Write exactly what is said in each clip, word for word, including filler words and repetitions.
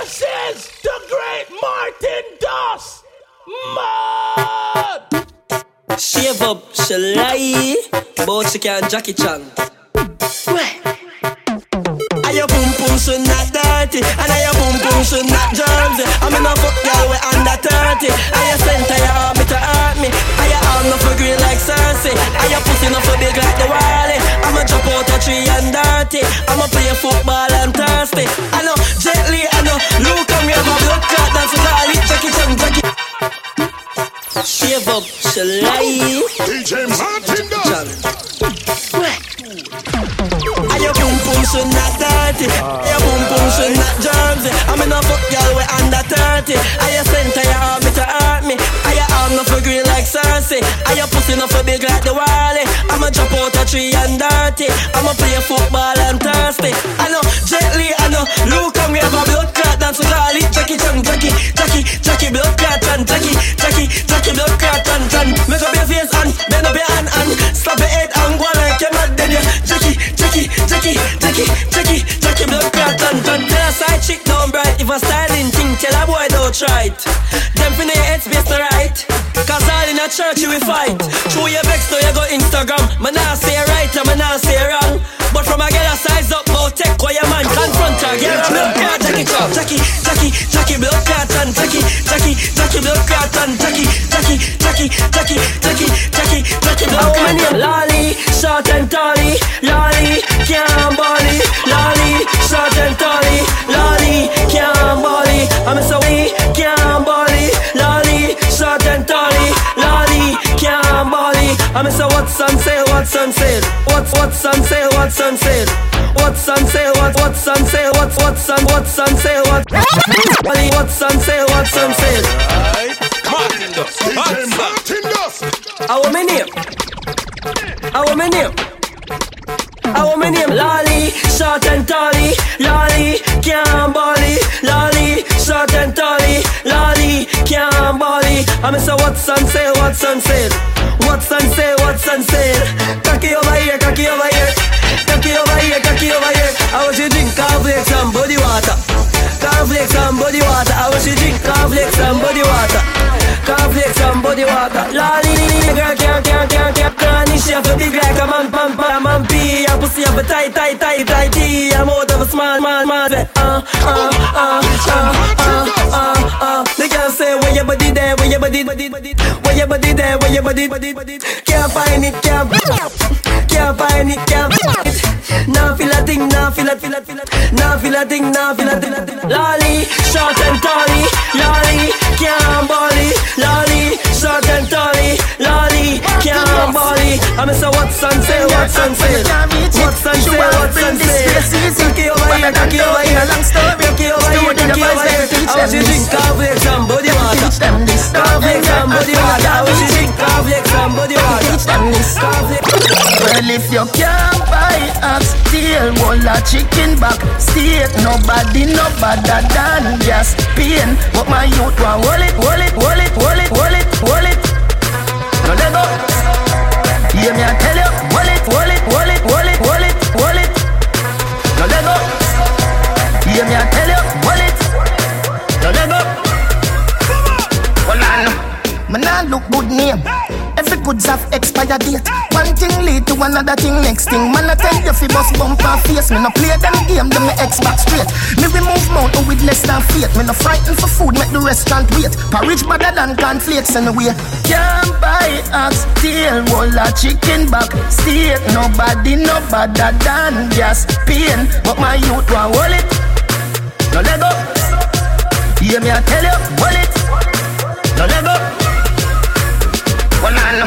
This is the great Martin Doss Mud. Shave up, Shalai, but she can't Jackie Chan. Are your boom boom so not dirty? And are your boom boom so not germs? I'm in a fuck girl with under thirty. Are your center your arm to hurt me? Are your arm not for green like Cersei? Are your pussy not for big like the Wally? I'ma jump out a tree and dirty. I'ma play football and thirsty. I know Jet Li, I know Luke, I'm real, my blood clot dance with all it. Jackie Chan, Jackie. Shave up, Shalai. D J Martin Doss. Are your boom boom so not dirty? Are your boom boom so not germsy? I'm in a fuck girl with under thirty. Are your center your arm to hurt me? Are your arm not for green like Cersei? Are your pussy not for big like the Wally? I'ma jump out a tree and dirty. I'ma play football and thirsty. I know Jet Li, I know Luke, I'm here for blood clot dance with all it. Jackie Chan, Jackie, Jackie, Jackie blood clot and Jackie, Jackie, Jackie blood clot and Chan. Make up your face and bend up your hand and slap your head and go like your mad then you Jackie, Jackie, Jackie, Jackie, Jackie. Check your blood clot and done. Tell a side chick down bright. If a styling thing, tell a boy don't try it. Them finna your head space to right. Cause all in a church you will fight. Through your vex though you go Instagram. Man I say right and man I say wrong. But from a girl a size up, bout take where your man confront her. Girl a blood clot, Jackie Chan. Jackie, Jackie, Jackie blood clot and Jackie, Jackie, Jackie blood clot and Jackie, Jackie, Jackie, Jackie, Jackie, Jackie, Jackie blood clot and Lolly, short and tally, Lolly, can't body, Lolly. Short and tally, lolly, can't body. I'm a sorry, can't body. Lolly, short and tally, lolly, can't body. I'm a so what's on sale, what's on sale? What's what's on sale, what's on sale? What's on sale, what's what's on sale? What's what's on what's on sale? What's what's on sale, what's on sale? Martin Doss, Martin Doss. Our name, our name. Our name, lolly. Short and tally, lolly, can't body, lolly, short and tally, lolly, can't body. I'm a so what's on sale, what's on sale? What's on sale, what's on sale? Cocky over here, cocky over here, cocky over here, cocky over here. I want you to drink cornflakes and body water, cornflakes and body water. I want you to drink cornflakes and body water, cornflakes and body water. Lolly, girl, can't, can't, can't, can't, can't. She have a big like a man, man, man, man, pee. I pussy have a tight, tight, tight, tight. I'm out of a small man, man. Uh, uh, uh, uh, uh, uh. They can't say where your body there, where your body, where your body there, where your body, can't find it, can't, can't find it, can't find it. Now feel a thing, now feel a, feel a, feel a, now feel a thing, now feel a thing. Lolly, short and tally, lolly, can't body, lolly, short and tally, lolly, can't body. I'm so what's on sale, what's on sale, what's on sale, what's on sale. This is Kaki over here, Kaki over here, long story. Kaki over here, Kaki over here. I was using cornflakes and body water. Cornflakes and body water. I was using cornflakes and body water. Well, if you can't buy ox tail, roll a chicken back. Steak, nobody, no better than just pain. But my youth want wallet, wallet, wallet, wallet, wallet, wallet. No let go. Hear me and tell you, wallet, wallet, wallet, wallet, wallet, wallet. No let go. Hear me and tell you, wallet. No let go. Hold on. Man, I look good name. Every goods have expired date. One thing lead to another thing, next thing. Man, I tell you, fi bust bump and face. Me no play them game, them me X back straight. Me remove mountain with less than fate. Me no frightened for food, make the restaurant wait. Porridge better than cornflakes anyway. Can't buy ox tail, roll a chicken back. Steak, nobody, no better than just pain. But my youth want wallet. No let go. Hear me, I tell you, wallet. No let go. Well, nah, no.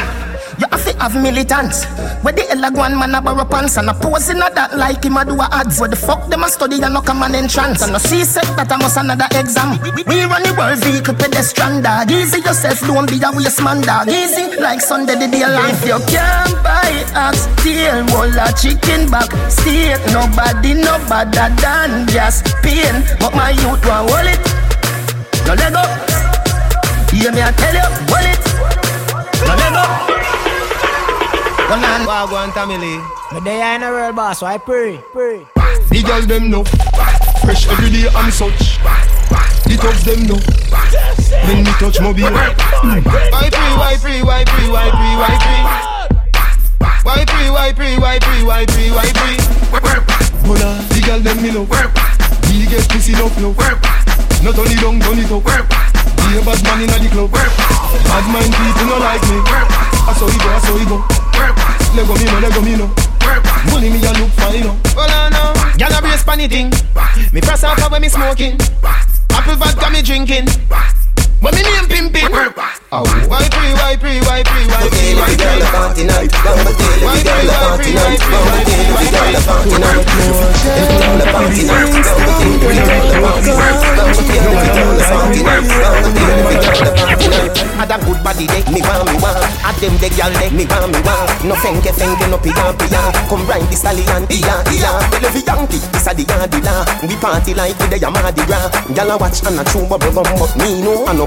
You have to have militants. Where the hell a go and man a borrow pants and a pose in a that like him a do a ads. Where the fuck them a study and knock a man entrance. And no C-set that a must another exam. We run the world vehicle pedestrian dog. Easy yourself, don't be a waste man dog. Easy like Sunday the day long. If you can't buy ox tail, roll a chicken back. Steak, nobody, no better than just pain. But my youth want wallet. No let go. Hear me I tell you, wallet. No let go. Wagwan family. But they are in a real boss, so I pray, pray. The girls them know. fresh every day and such. The thugs them know when we touch mobile. Why free, why free, why free, why free, why free? Why free, why free, why free, why free, why free? But uh, the girl them me love. He get pissy love love. Not only down, done it up. Be a bad man inna the club. Bad mind people no like me. I saw he go, I saw he go. Let go me no, let go me no. Money me a look fine up. Well I know. Gyal a brace panny thing. Me press out when me smoking. Apple vodka me drinking. When me name pimpin'. Oh. Why free, why free, why free, why free, why free, why free, why free, why free, why free, why free, why free,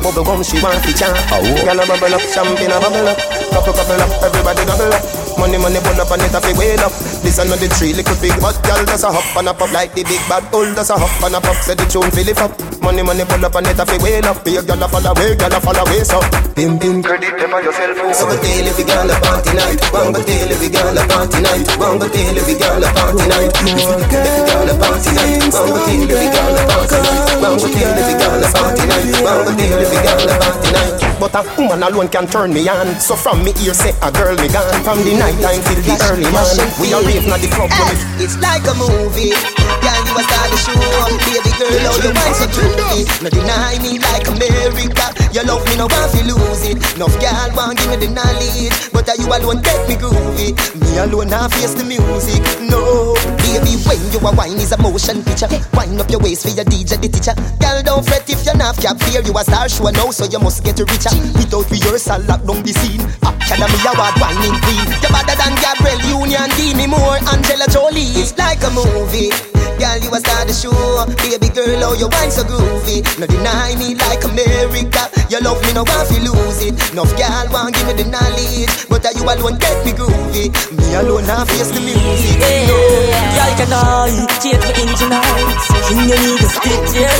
bubble gum, she want to chant. Y'all a bubble up, champagne a bubble up. Couple couple up, everybody double up. Money money pull up and it a fi wheel up. This and the three little big butt. Y'all does a hop and a pop like the big bad old does a hop and a pop. Say the tune fill it up. Money money pull up and it a fi wheel up. Y'all a fall away, y'all a fall away so. Bim bim credit pay for yourself. So go tell if we gonna party night. One go tell if we gonna party night. One go tell if we gonna party night. If we gonna party night. One go tell if we gonna party night. One go tell if we gonna party night. One go tell. But a woman alone can turn me on. So from me here say a girl me gone. From the night time till the early morning, we are rave not the club. Hey, it's like a movie. Yeah, you a star to show up. Baby girl, how you want to do it? No deny me like America. You love me, no want to lose it. No girl won't give me the knowledge. But are you alone take me groovy. Me alone I face the music. No, baby, when you a wine is a motion picture. Wind up your waist for your D J, the teacher. Girl, don't fret if you're not cap fear. You a star. Sure now, so you must get richer. Without rehearsal, lock down the scene. Academy Award, whining queen. You're better than Gabriel Union. Give me more Angela Jolie. It's like a movie. Girl, you a star to show. Baby girl, how you wine so groovy. No deny me like America. You love me, no want to lose it. No girl won't give me the knowledge. But are you alone get me groovy. Me alone I face the music. Hey, no. Girl, you can't cheat me in tonight. Sing your niggas, bitch, yes.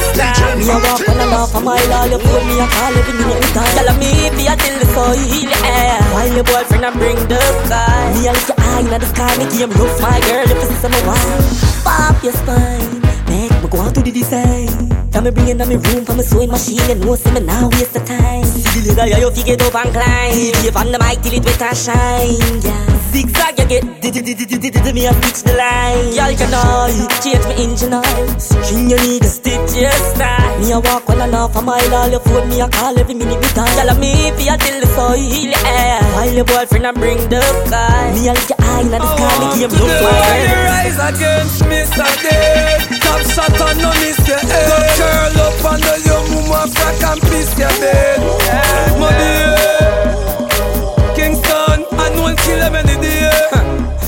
Me a walk on and off a mile all up. Hold me a call every minute time. Y'all a meet me until the soil, yeah. While your boyfriend I bring the sky. Me a look your eye in the sky. Me give him love, my girl, your pussy so my wife. Pop your spine, make me go out to the design. Tell me bring it down me room for my sewing machine. You know, see me now waste the time. See the leather, yeah, you figure it up and climb. D J on the mic till it wet and shine, yeah. Zigzag, you get did me a stitch the line. Y'all can all change me engine oil. String you need a stitch, yes, style. Me a walk one and half a mile. All your phone me a call every minute me time. Y'all a me feel till the soil, yeah. While your boyfriend I bring the sky. Me a lick your eye in the sky, me give him look like it. You rise against miss again. Top shot and no miss your head. Go curl up under your mama frack and piss your bed. Money Kingston, I know and kill them any day.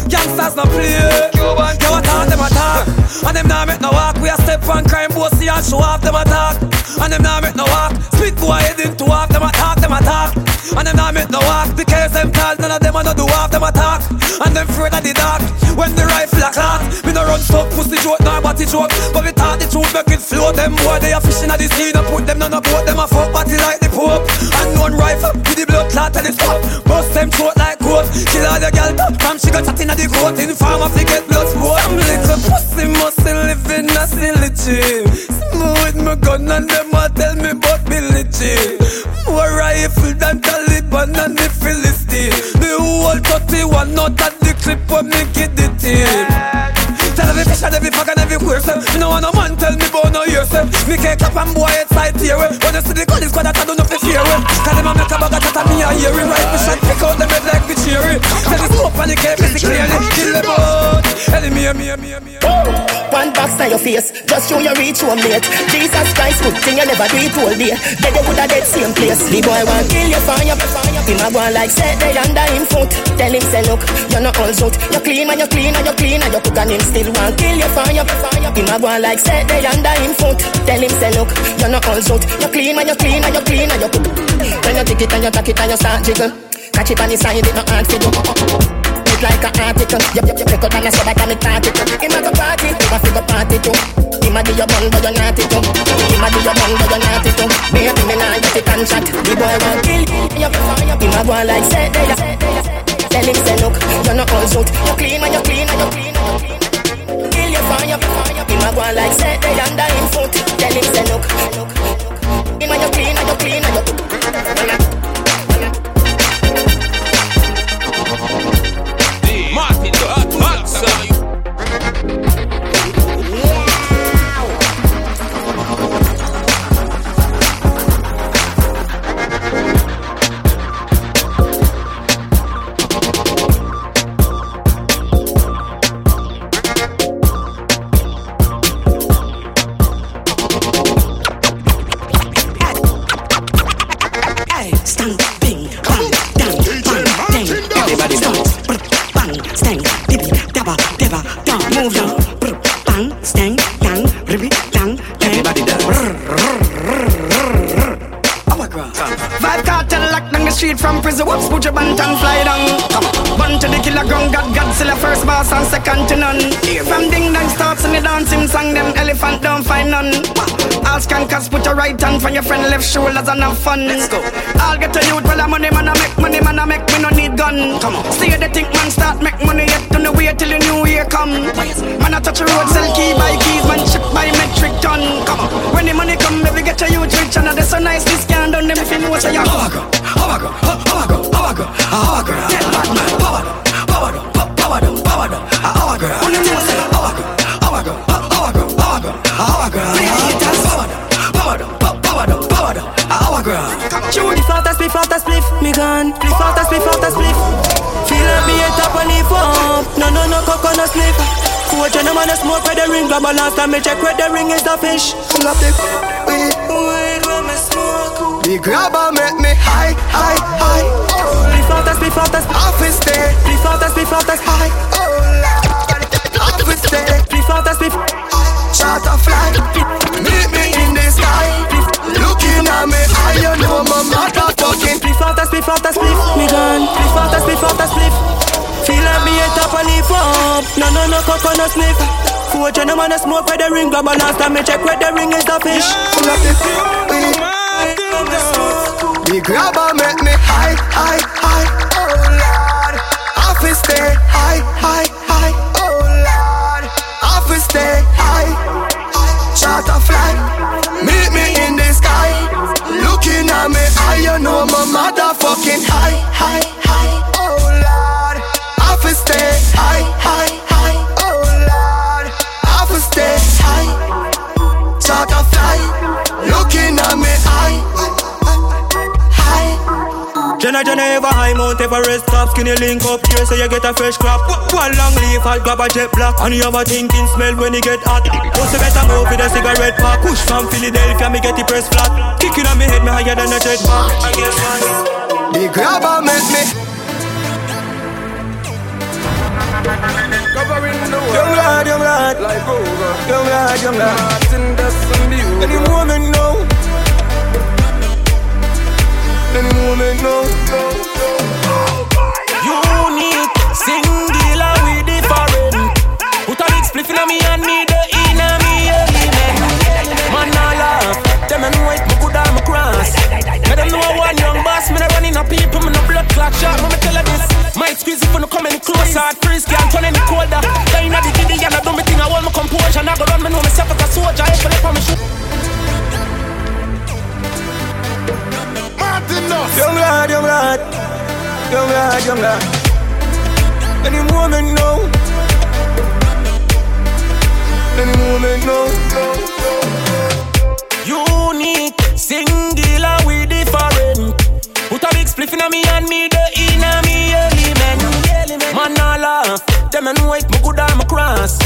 Gangsters no play. Cuban, they attack, them attack. And them nah make no walk. We a step on crime bossy and show off them attack. And them nah make no walk. Spit go ahead into half them attack, them attack. And them nah make no walk. The case them tall, none of them a no do half them attack. And them afraid of the dark. When the rifle a clock, me no run stop pussy joke, no body joke. But we thought the truth make it flow. Them boy they a fishing at the sea, no put them none a boat. Them a fuck body like the Pope. And one rifle with the blood clot and it pop. Bust them throat like goat. Kill all the gal top. From she got chatting at the goat. In farm of the get blood sport. Some little pussy must live in a silly dream. Smooth my gun and them a tell me about Billie Jean. More rifle than Taliban and the Philistine. The whole thirty-one not at the clip when me get the team. Tell every fish and every fuck and every queer self. Me no want no man tell me about no yourself. Me can't clap and boy outside here. When you see the gun is squad that I don't know if fear. Cause them a make a bag of chat and me a hear it. Right fish and pick out them head like me cheery. Tell the scope and the cape is clearly. Kill them all. Enemy, enemy, enemy, enemy. One box on your face. Just show your reach home late. Jesus Christ, good thing you never do it all day. Then you would have that same place. The boy want kill you for your. Him a go like set there under him foot. Tell him say look, you're not all sort. You clean and you clean and you clean and you cook and him still want kill you for your. Him a go like set there under him foot. Tell him say look, you're not all sort. You clean and you clean and you clean and you cook. When you take it and you tuck it and you start jiggle. Catch it on the side, it not hard to go. Like an article, you pick up and I said I can't party. Him a go party, him a figure party too. Him Him a do your bun, but you're not it too. Him a do your bun, but you're not it too. Me a do me nah get it and shot. The boy gon' kill you. Him a go like say they tell him say look, you're not all zoot. You clean and you clean and you clean and you clean. Kill your fire, him a go like say they under him foot. Tell him say look, look, him a you clean and you clean and you. From your friend left shoulders and have fun. Let's go. I'll get to you well I'm money man I make money man I make me no need gun. Come on. See the think man start make money yet don't wait till the new year come. Man I touch a road sell key by keys man ship by metric ton. Come on. When the money come baby get to you rich and they're so nice this can done them if you know what you're. How I go, how I go, how I go, how I go, how I go, get back man, power down, power down, power down, power down, how I go, how I go, how I go, how I go, how I go, how I go, how I go, Judy flutter spliff, flutter spliff, me gone. Spliff flutter spliff, flutter spliff. Feel like me a top on the pump. No no no coconut spliff. Coach and I'm on a smoke where the ring. Grab a last time me check where the ring is the fish. Pull up the weed. Weed when me smoke. The grabber make me high, high, high. Spliff flutter spliff, flutter spliff. Office day. Spliff flutter spliff, flutter high. Office day. Spliff flutter spliff. Shot a fly. Meet me in the sky. Looking at me, I don't know my mother talking. Spliff out a spliff out a spliff, me gone. Spliff out a spliff out a spliff. Feel like me a top on the pump. No no no coconut sniff. Coach and I'm on a smoke where the ring. Grab a last time me check where the ring is the fish. Pull up the weed. The grabber make me high, high, high. Oh Lord, office day, high, high, high. Oh Lord, office day, high. Shot a fly, meet me in the sky. Looking at me, I you know my motherfucking high, high, high. Oh Lord, I feel stay high, high, high. Oh Lord, I feel stay high. Shot a fly, looking at me, high, high. Jenna Jenna ever high Mount Everest top, skinny link up here so you get a fresh crop. One long leaf, I grab a jet black, and you have a thinking smell when you get hot. What's the better move with a cigarette pack? Push from Philadelphia, me get the press flat. Kicking on me head, me higher than a jet pack. I guess man, the grabber makes me covering the world. Young lad, young lad, life over. Young lad, young lad, Martin, that's on the over. Any woman know? Any woman know? No. Fliffin' on me and me, the in on me, yeah, yeah. Man, I laugh. Them and white, me good on my cross. Me them know I want young boss. Me no run in a people, me no blood clot shot. Me tell her this. Might squeeze if you no come any closer. I'd freeze, can't turn any colder. Down in the giddy and I do me thing. I hold my composure. Now go run, me know myself as a soldier. I feel like I'm a shoot. Martin, no. Young lad, young lad. Young lad, young lad. Any woman know? Any woman know? Unique, singular, we different. Put a big spliff in me and me, the inner me element. Man I laugh, them and white, me good on my cross.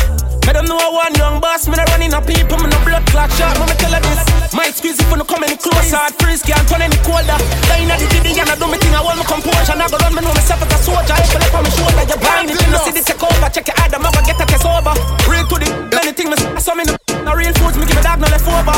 Me them know I want young boss, me no run in a people, me no blood clot shot. Me tell her this, might squeeze if you no come any closer. I'd freeze, can't turn any colder. Down in the giddy and I do me thing, I hold my composure. Now go run, me know myself as a soldier. I feel like I'm a shoulder, you're blind. If you no see this, take over. Check your eye, I'm gonna get a test over. Real to the me, so me no, no real fools, me give a dog no left over.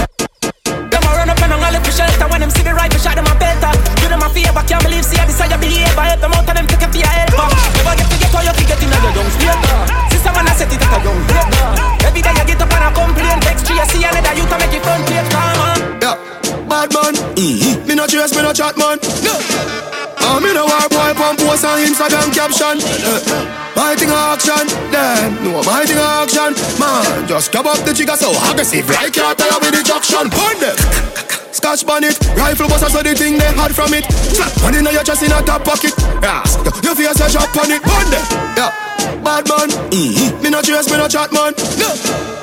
Them a run up and I'm all left for shelter. When them see the right, we shot them a better. Do them a favor, can't believe, see I desire behavior. Help them out and them take a fear help. Never get to get all your feet, get in all your young skater. Sister man, I set it at a young skater. Every day I get up and I complain, text G S no chat man. I'm in a war boy pump post on Instagram caption. My thing action, them no my thing action. Man, just grab up the chica so aggressive like you're tired with the junction. Burn them. Scotch bonnet, rifle was also the thing they had from it. Slap one in your chest in a top pocket. Yeah, you feel such a panic. Bundy, yeah, bad man. Mm-hmm. Me no chase, me no chat man. No.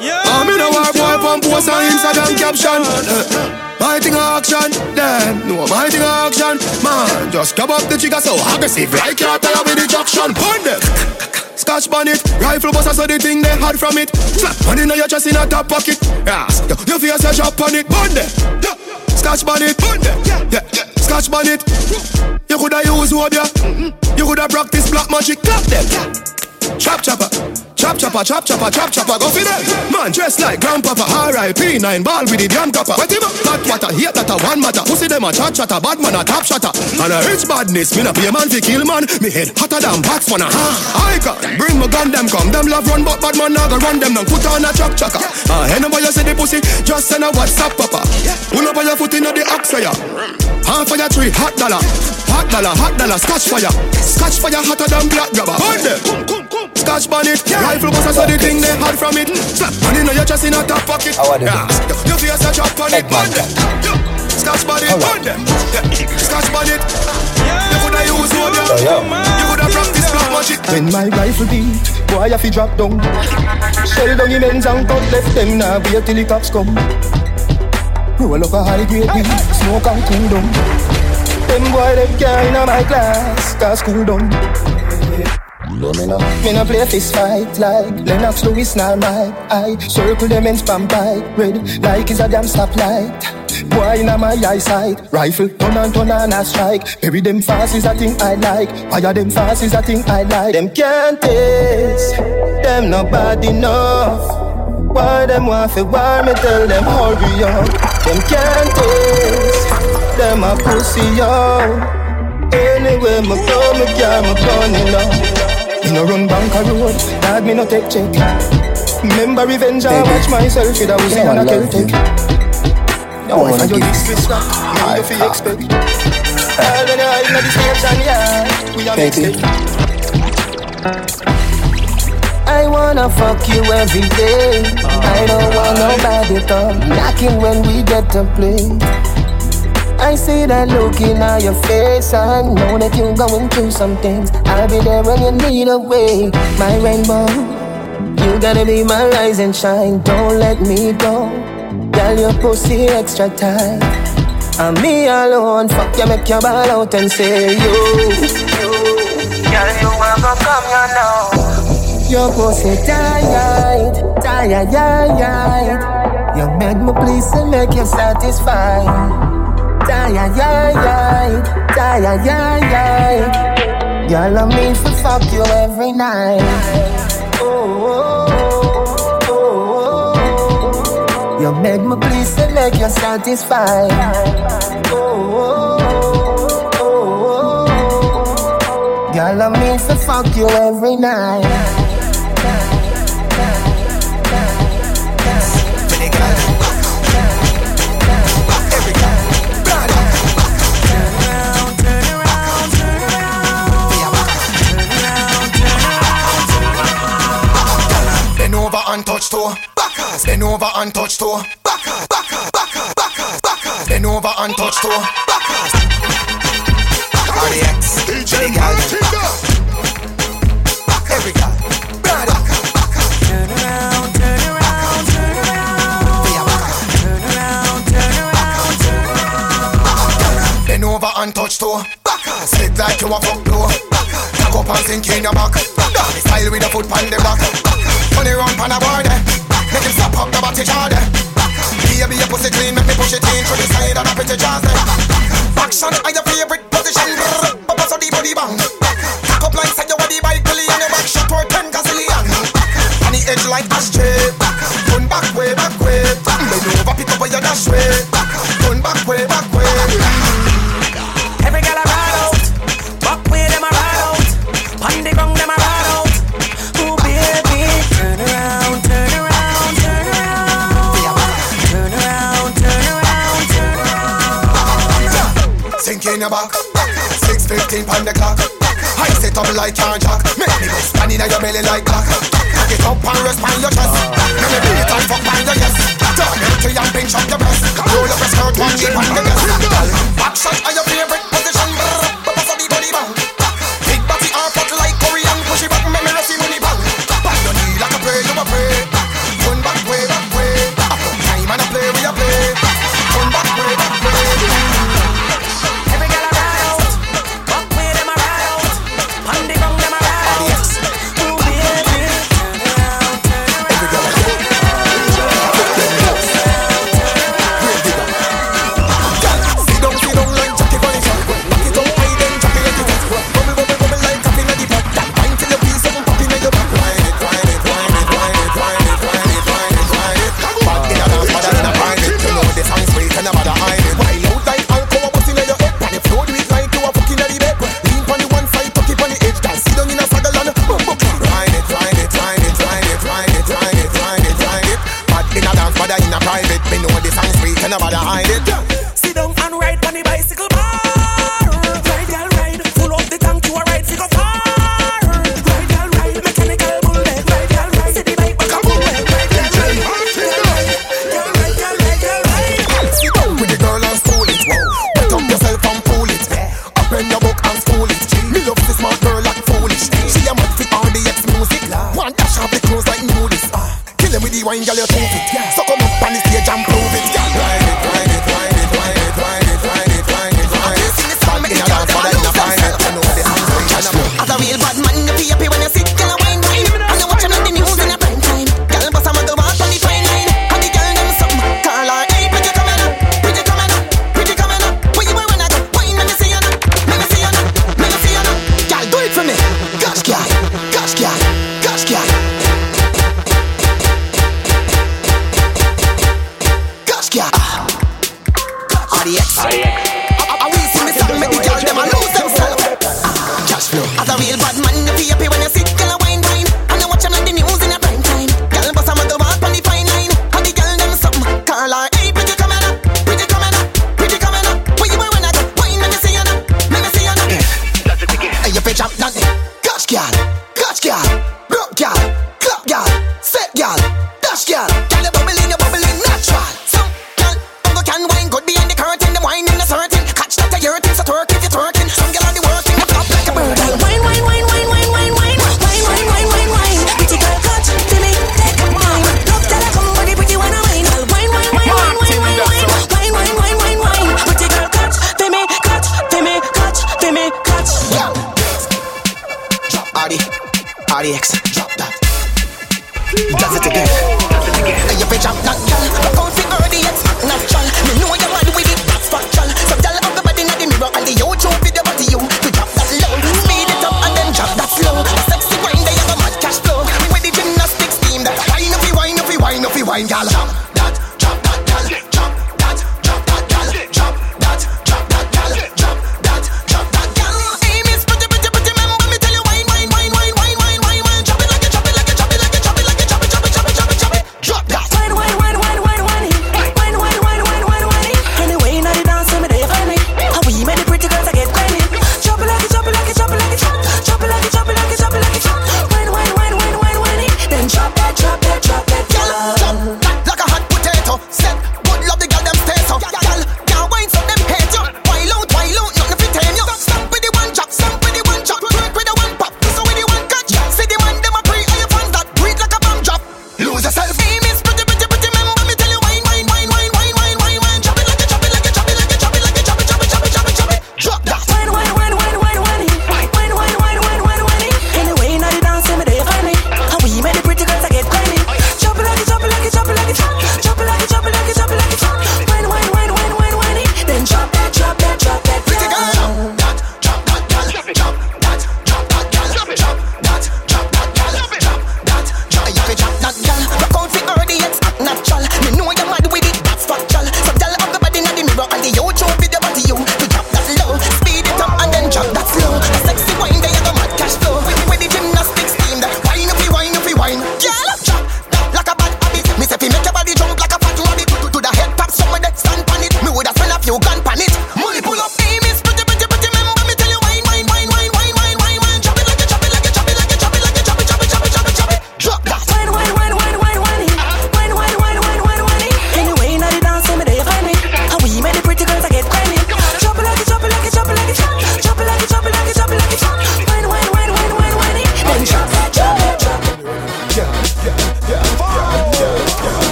Yeah, I'm in a war boy pump post on Instagram caption. My thing action, them no my thing action. Man, just grab up the chica so aggressive like you're tired with the junction. Bundy. Scotch bonnet, rifle was also the thing they had from it. Slap one in your chest in a top pocket. Yeah, you feel such a panic. Bundy. Yeah. Scotch bonnet, yeah, yeah, yeah. Scotch bonnet. You coulda use Wobia, mm-hmm. You coulda practice black magic. Clap them, yeah. Chop chopper, chop chopper, chop chopper, chop chopper. Go for them, man. Dress like grandpapa. R I P nine ball with the damn copper. Wet him up, hot water, hate that a one matter. Pussy them a chat chatter, bad man a top shatter. And a rich badness, me na be a man fi kill man. Me head hotter than box for na. I can bring my gun, them come, them love run, but bad man naga run them. Now put on a chop chaka. Ah, uh, anybody say the pussy, just send a WhatsApp papa. Pull up on your foot in the axe fire. Half fire tree, hot dollar. Hot dollar, hot dollar, scotch fire. Scotch fire hotter than black grabber. Scotch bonnet, yeah. Rifle was a study thing they had from it. Slap one in your chest in a top pocket. Yeah. You feel such a panic. Scotch bonnet, scotch bonnet. You coulda used one, you coulda practice black magic. When my rifle beat, boy if he drop down. Shell down your men's and cut left them now. Wait till the cops come. Roll up a high grade weed, smoke and cool down. Them boy them can't in my class, cause cool down. Me no play fist fight like Lennox Lewis now my eye. Circle them in spam bike, red like is a damn stoplight. Boy in my eyesight, rifle turn and turn and a strike. Bury them fast is a thing I like, fire them fast is a thing I like. Them can't taste, them not bad enough. Why them want to war me tell them hurry up. Them can't taste, them a pussy up. Anyway my go, me can't my gun enough. Me no run bank a road, dad me no take check. Remember revenge I watch myself with a pussy and a Celtic. Now I find your disrespect, now you feel expect. All when you hide in the station, yeah, we a mistake. I wanna fuck you every day. I don't want nobody come knocking when we get to play. I see that look in your face. I know that you're going through some things. I'll be there when you need a way. My rainbow, you gotta be my rise and shine. Don't let me go. Girl, your pussy extra tight. I'm me alone. Fuck you, make your ball out and say yo. Girl, you wanna come here now. Your pussy tired, tired, tired. You make me pleased and make you satisfied. Tired, tired, tired, tired. Y'all love me for fuck you every night. Oh, oh, oh, oh. You make me pleased and make you satisfied. Oh, oh, oh, oh. Y'all love me for fuck you every night. Touch toe, backers, then over and touch toe, backers, backers, backers, backers, backers, then over and touch toe, backers. R D X, D J Gallic, every guy. Then over and touch toe, backers, sit like you a fuck blow, back up and sink in your back, down the style with a foot pan the back. Funny rump on a board, eh? Make him stop up the body shard, eh? Baby, your pussy clean, make me push it in through the side of the pretty jars, eh? Action, I your favorite position. Bubba so deep, body bang. Cock up like say you body by Billy and your back shot for ten gazillion. On the edge like ashtray. Turn back way, back way. Then over, pick up where you dash way. Turn back way, back way. Every girl I ride out, back way them I ride out. On the ground them I ride out. in a back. Six fifteen pan the clock. I set up like John Jack. Make me go stand in your belly like cock. Get up and rest on your chest. Now me beat and fuck on your chest. Turn into your pinch up your breast. Roll up your skirt one cheap on the chest. Back shot are your favorite position. But for the body bang. Big body or fat like Korean. Push it back, make me rest in money bang. Back your knee like a play, you a play. Turn back way, back way. I put time and I play, we a play. Turn back way, back way. Drop that, drop that, drop that, drop. Like a hot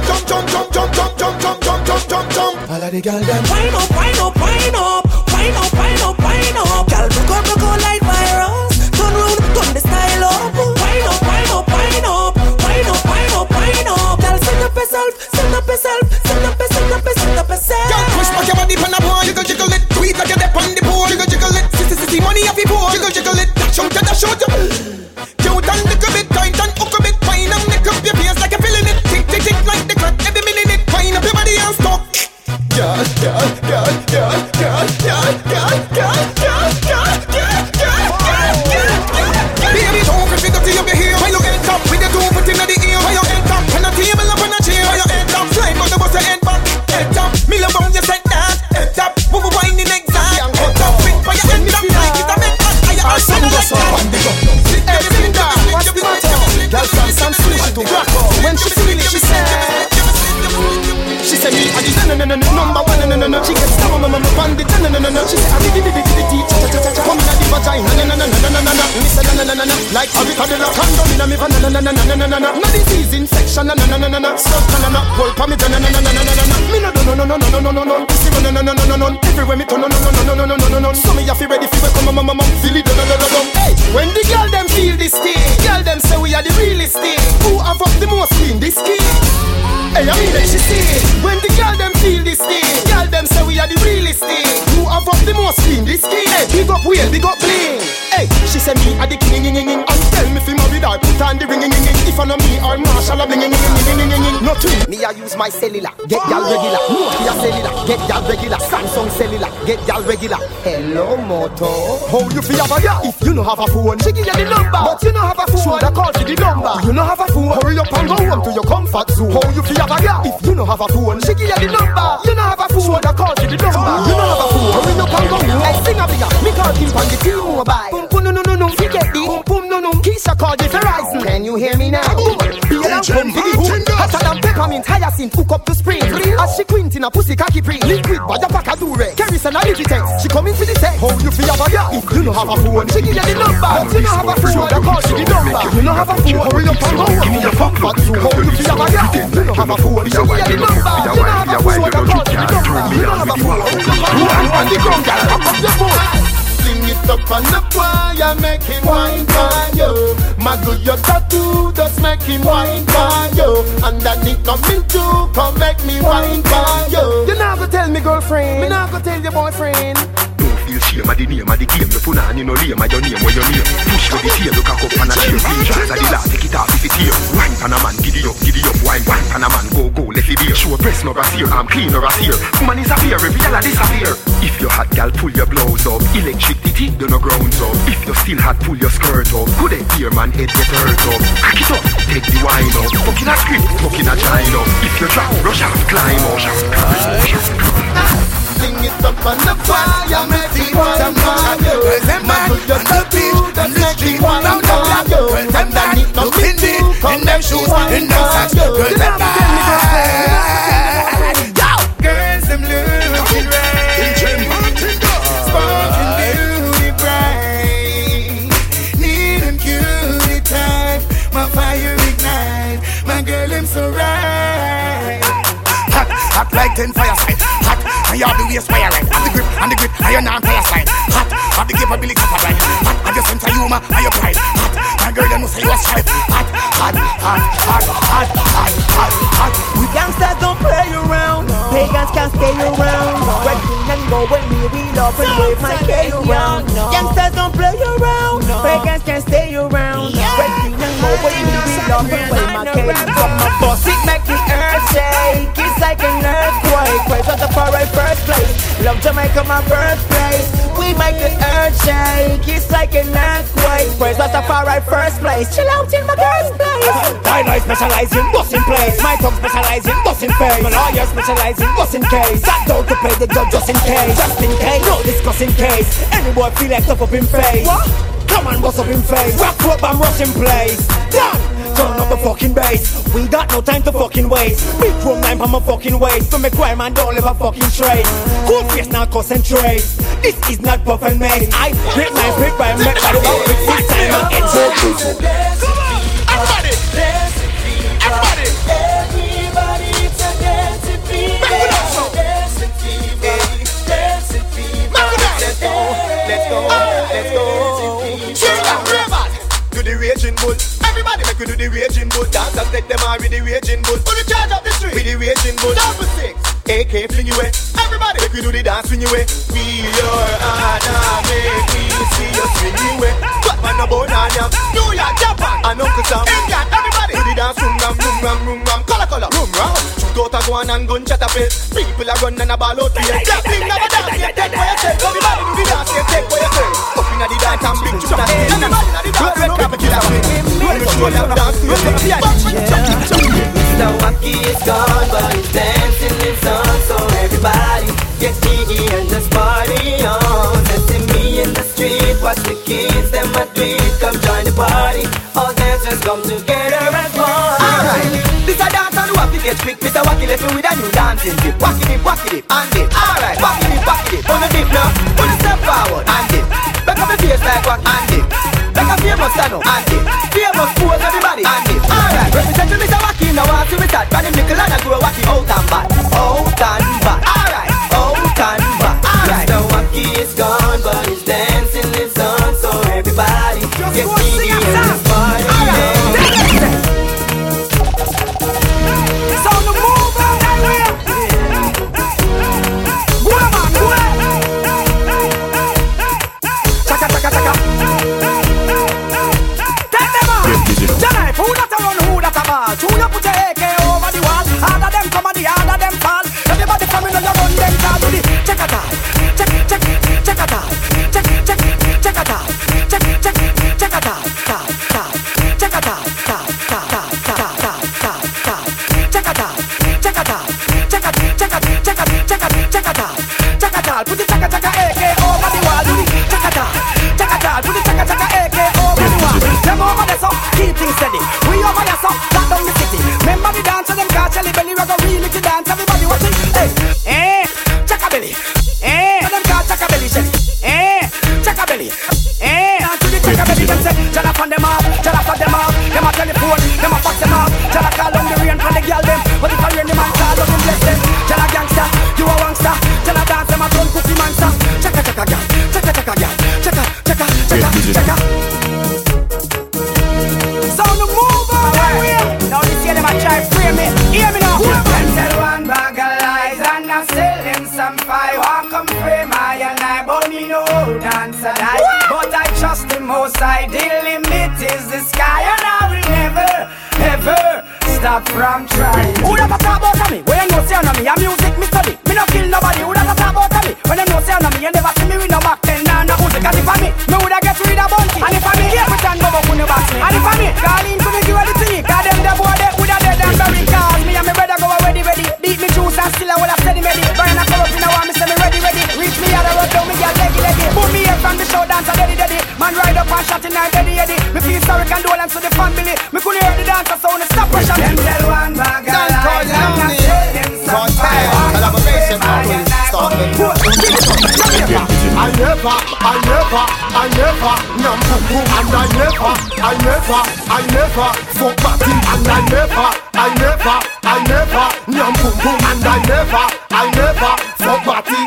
jump, jump, jump, jump, jump, jump, jump, jump, jump, jump, jump, jump. All of the girls them wind up, wind up, wind up, wind up, wind up, wind up. Girl, look up, look up like virus. Turn round, turn the style up. Wind up, wind up, wind up, wind up, wind up, wind up. Girl, set up yourself, set up yourself, set up yourself, set up yourself, set up yourself. Girl, push back your body, pan up, jiggle, jiggle it, tweet like a dip on the pole, jiggle, jiggle it, see, see, see, money off your pole, jiggle, jiggle it, dash out, dash out. Count and lick a bit, tight and hook a bit, fine and lick up your face like you're feeling it. Like the crack, every minute it fine up your body and stop. Girl, girl, girl, girl, girl, girl, girl, girl, girl, girl, girl, girl, girl, girl. Baby, don't forget to see up your hair. Why you end up with your two foot in the ear? Why you end up on a table up on a chair? Why you end up slide on the bus and end back? End up, me love on your side dance. End up, move a winding exact. End up, fit by your end up like it's a man. I send the sun on the go. Everything down, watch the matter. Girl from some switch to rock on. When she she said, she said me I did no no no number one no no no. She gets down on the bandit no no no no. She said I did did did did cha cha cha cha. Come inna the vagina no no no no no no no. Me said no no no no like avicadilla. Condom inna me van no no no no no no no. No disease infection no no no no no no. Stuff no no no. Whole pammy no no no no no no no. Me no no no no no no no no. Pussy no no no no no no. Everywhere me turn no no no no no no no no. So me a fi ready fi welcome my mama mama. Feel it no no no no. Hey, when the girl them feel this thing, girl them say we are the realest thing. Who have up the most in this game? Hey, I mean, she see. When the girl them feel this thing, girl them say we are the realest thing. Who have up the most in this game? Hey, big up wheel, big up bling. Hey, she say me a the king, and tell me if you married her, put on the ring, if I know me or Marshall, I'm ring, not to me. I use my cellular, get y'all regular. No, your cellular, get y'all regular. Samsung cellular, get y'all regular. Hello, motor. How you feel about ya? If you don't have a phone, she give you the number. But you don't have a phone, should I call you the number? You don't have a phone, hurry up and go home to your comfort zone. How you feel about ya? If you don't have a phone, she give you the number. You don't have a phone, should I call you the number? You don't have a phone, hurry up and go home. I sing about ya, me call him on the T-Mobile. Boom, boom, no, no, no, no, we get the boom, boom, no, no, Keisha called the Verizon. Can you hear me now? Boom, boom, hotter than peppermint, hyacinth, hook up to spring. As she quint in a pussy khaki print, liquid by the pack of dure. Carries an alitex, she come into the text. How you feel about ya? If you don't have a phone, she give you the number. But you don't have a phone, I call you the number. You don't have a phone, hurry up and go. Give me your fuck, but you feel about ya? If you don't have a phone, she give you the number. You don't have a phone, I call you the number. You don't have a phone, on the ground, girl, up up your phone. Sing it up on the choir, make him wine for you. Muggle your tattoo, just make him wine for you. And that he coming to come make me wine for you. You now go tell me girlfriend, me now go tell your boyfriend. You see my the name of the game, the phone and you know name my your name or your name. Push to the tail, look up and a chair. Fingers at the last, take it off if it's here. Wine Panaman, giddy up, giddy up. Wine, wine Panaman, go, go, let it be. Show breast no brassier, I'm clean no brassier. Woman is a beer, reveal a disappear. If your hot gal, pull your blouse up. Electricity, do no grounds up. If you still hot, pull your skirt up. Good head here, man, head get hurt up. Crack it up, take the wine up. Fucking a script, fucking a china. If you drop, rush out, climb up. Ah. Sing it up on the fire, make it wine for you. Muzzle your tattoo, just make it wine for you. And I need no pity, in them shoes, in them socks. Girls, them bad. Girls, them looking right. Sparking beauty bright. Need them cutie type. My fire ignite. My girl, I'm so right. Hot, hot like ten fire sites. And you have the waist wire right, and the grip, and the grip, and your non-fire slide. Hot, have the capability of right. Hot, have your sense of humor, and your pride. Hot, my girl, you know say you a stripe. Hot, hot, hot, hot, hot, hot, hot, hot. We gangsters don't play around, no. Pagans can't stay around. When we can go, when we be love, and wave my gay around. Gangsters don't play around, pagans can't stay around. When we can go, when we be love, and wave my gay around. My boss, it make the earth shake, it's like an earthquake. Waves of the forest. First place, love Jamaica, my birthplace. We make the earth shake, it's like an earthquake. Praise us up our right first place. Chill out in my girl's place. Dino specialize in busting plays. My tongue specialize in busting face. My lawyer specialize in busting case. That dog to play the judge just in case. Just in case, no discussing case. Any boy feel like tough up in face. What? Come on, bust up in face. Rock up and rush in place. Done! Turn up the fucking bass. We got no time to fucking waste. Big chrome line from my fucking waist. From a crime and don't live a fucking straight. Cold face now concentrate. This is not puff and mate. I hit my pick by my body. This time I'll get so true. Everybody, everybody, everybody, everybody. bull. Everybody make we do the raging bull. Dancers take them on with the raging bull. Put the charge up the street with the raging bull. Down for six, A K fling you away. Everybody make we do the dance swing you away. We your honor, make we see you swing you away. What man about Nanya? New York, Japan, and Uncle Sam. England, everybody do the dance room ram, room ram, room ram, color color, room ram. Shoot out a gun and gun chat a face. People a run and a ball out here. Clapping, never dance, can't take for yourself. Everybody do the dance, can't take for yourself. Up inna the dance and big tune. Everybody inna the dance, you know we kill a way. We show them dance, we make the action. The wacky is gone, but it's dancing lives on. So everybody get jiggy and just party on. Dancing me in the street, watch the kids, them a tweet. Come join the party, all dancers come together as one. Alright, this a dance on wacky get quick. Mister Wacky left me with a new dancing dip. Wacky dip, wacky dip, and dip. Alright, wacky dip, wacky dip, on the dip now. Pull the step forward, and dip. Back up the face like wacky, and dip. Back up famous channel, and dip. Famous fools, everybody, and dip. Alright, represent to Mister Wacky. Now I see me start running nickel and I go wacky out and back, out and back. Alright, out and back. Alright, the wacky is gone, but his dancing lives on. So everybody, just get jiggy and just party. It's on the move, man. Go on, man, go on. Chaka, chaka, chaka. Tell them all. Jive, who that around, who that about? Who that put your A K over the wall? All of them come and the all of them fall. Everybody come in and you run them down to the check a time. Check, check, check a time. Check, check, check a time. Check, check, check a time. Time, time. Check a time. Time, time, time, time, time, time, time. Check a time. Check a time. Check a, check a, check a, check a, check a time. Check a time. Put the check a, check a A K over the wall. Do the check a time. Check a time. Put the check a, check a A K over the wall. Them over there so keep things steady. We over there so. Remember the dance of them car, Charlie Belly, we're gonna really to dance, everybody watching. Hey, eh, Chaka Belly, eh, them car, Chaka Belly, Shelly, eh, Chaka Belly, eh, and to the Chaka Belly, them say, Jala fan them up, Jala fan them up, them a telephone, them a fuck them up, Jala call on the rain and the girl them, but if I rain the man call on them, bless them, Jala gangsta, you a wangsta, Jala dance, them a drunk cookie monster, Chaka Chaka girl, Chaka Chaka girl, Chaka Chaka Chaka Chaka. So the move on that way. Them a try frame me, hear me now. Them sell one bag of lies and I sell them some five. Walk come frame I and I, but me no dancer die. But I trust the most high, the limit is the sky. And I will never, ever stop from trying. Who that a talk about me? When you no say on me, a music me study. Me no kill nobody, who that a talk about me? When you no say on me, you never see me with no back ten. Nah, no music, and if I me, me woulda get rid of bunty. And if I me, every time go back when you box me. And if I me, call in to me, give her the tea. Cause them the boy that woulda dead and buried. Cause me and me brother go already ready. Beat me juice and still I woulda steady ready. Brian a come up in a war, me say me ready ready. Reach me out the road, down me get leggy leggy. Put me here from the show dance a daddy daddy. Man ride up and shot in a daddy daddy. Me feel sorry condolence to the family. Me couldn't hear the dancer sound, stop rushing me. Tell one bag of lies and I sell them some fire. Cause I'm a basic man who stop me. I never, I never, I never nyam boom boom. And I never, I never, I never fuck batty. And I never, I never, I never nyam boom boom. And I never, I never fuck batty.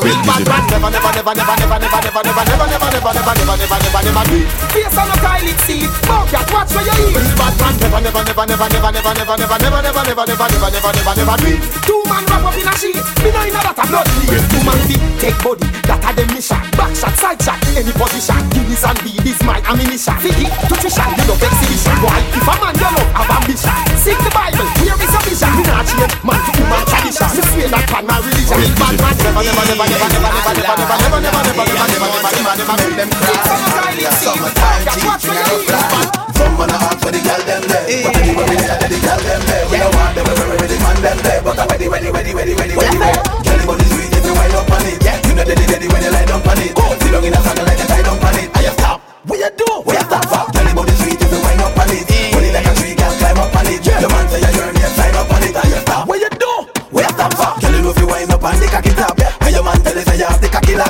Big bad man, never, never, never, never, never, never, never, never, never, never, never, never, never, never, never, never, never. Face on a toilet seat, smoke that, watch where you eat. Big bad man, never, never, never, never, never, never, never, never, never, never, never, never, never, never, never, never. Two man wrap up in a sheet, me no inna that a blood leak. Two man fit, take body, that a dem mission. Back shot, side shot, any position. Guineas and weed is my ammunition. Figgy, nutrition, you love exhibition. Why, if a man you love have ambition, seek the Bible, here is a vision. Me nah change man to woman tradition. Me swear that pan my religion. Big bad man, never, never, never. Never, never, never, never, never, never, never, never, never, never, never, never, them cry. Summertime teaching and all that. From on a hot for the girl them there. But anyway, we need the girl them there. We don't want them, we don't want the man them there. But I'm ready, ready, ready, ready, ready, ready, ready. Girl, the body's sweet if you wind up on it. You know the lady when you light up on it. Sit down in a saddle like a tied up on it. I have stop. What you do? What you stop for? Girl, the body's sweet if you wind up on it. Body like a tree, girl, climb up on it. The man say you're journey and slide up on it. I have stop. What you do? What you stop for? Girl, you know if you wind up on the cocky top.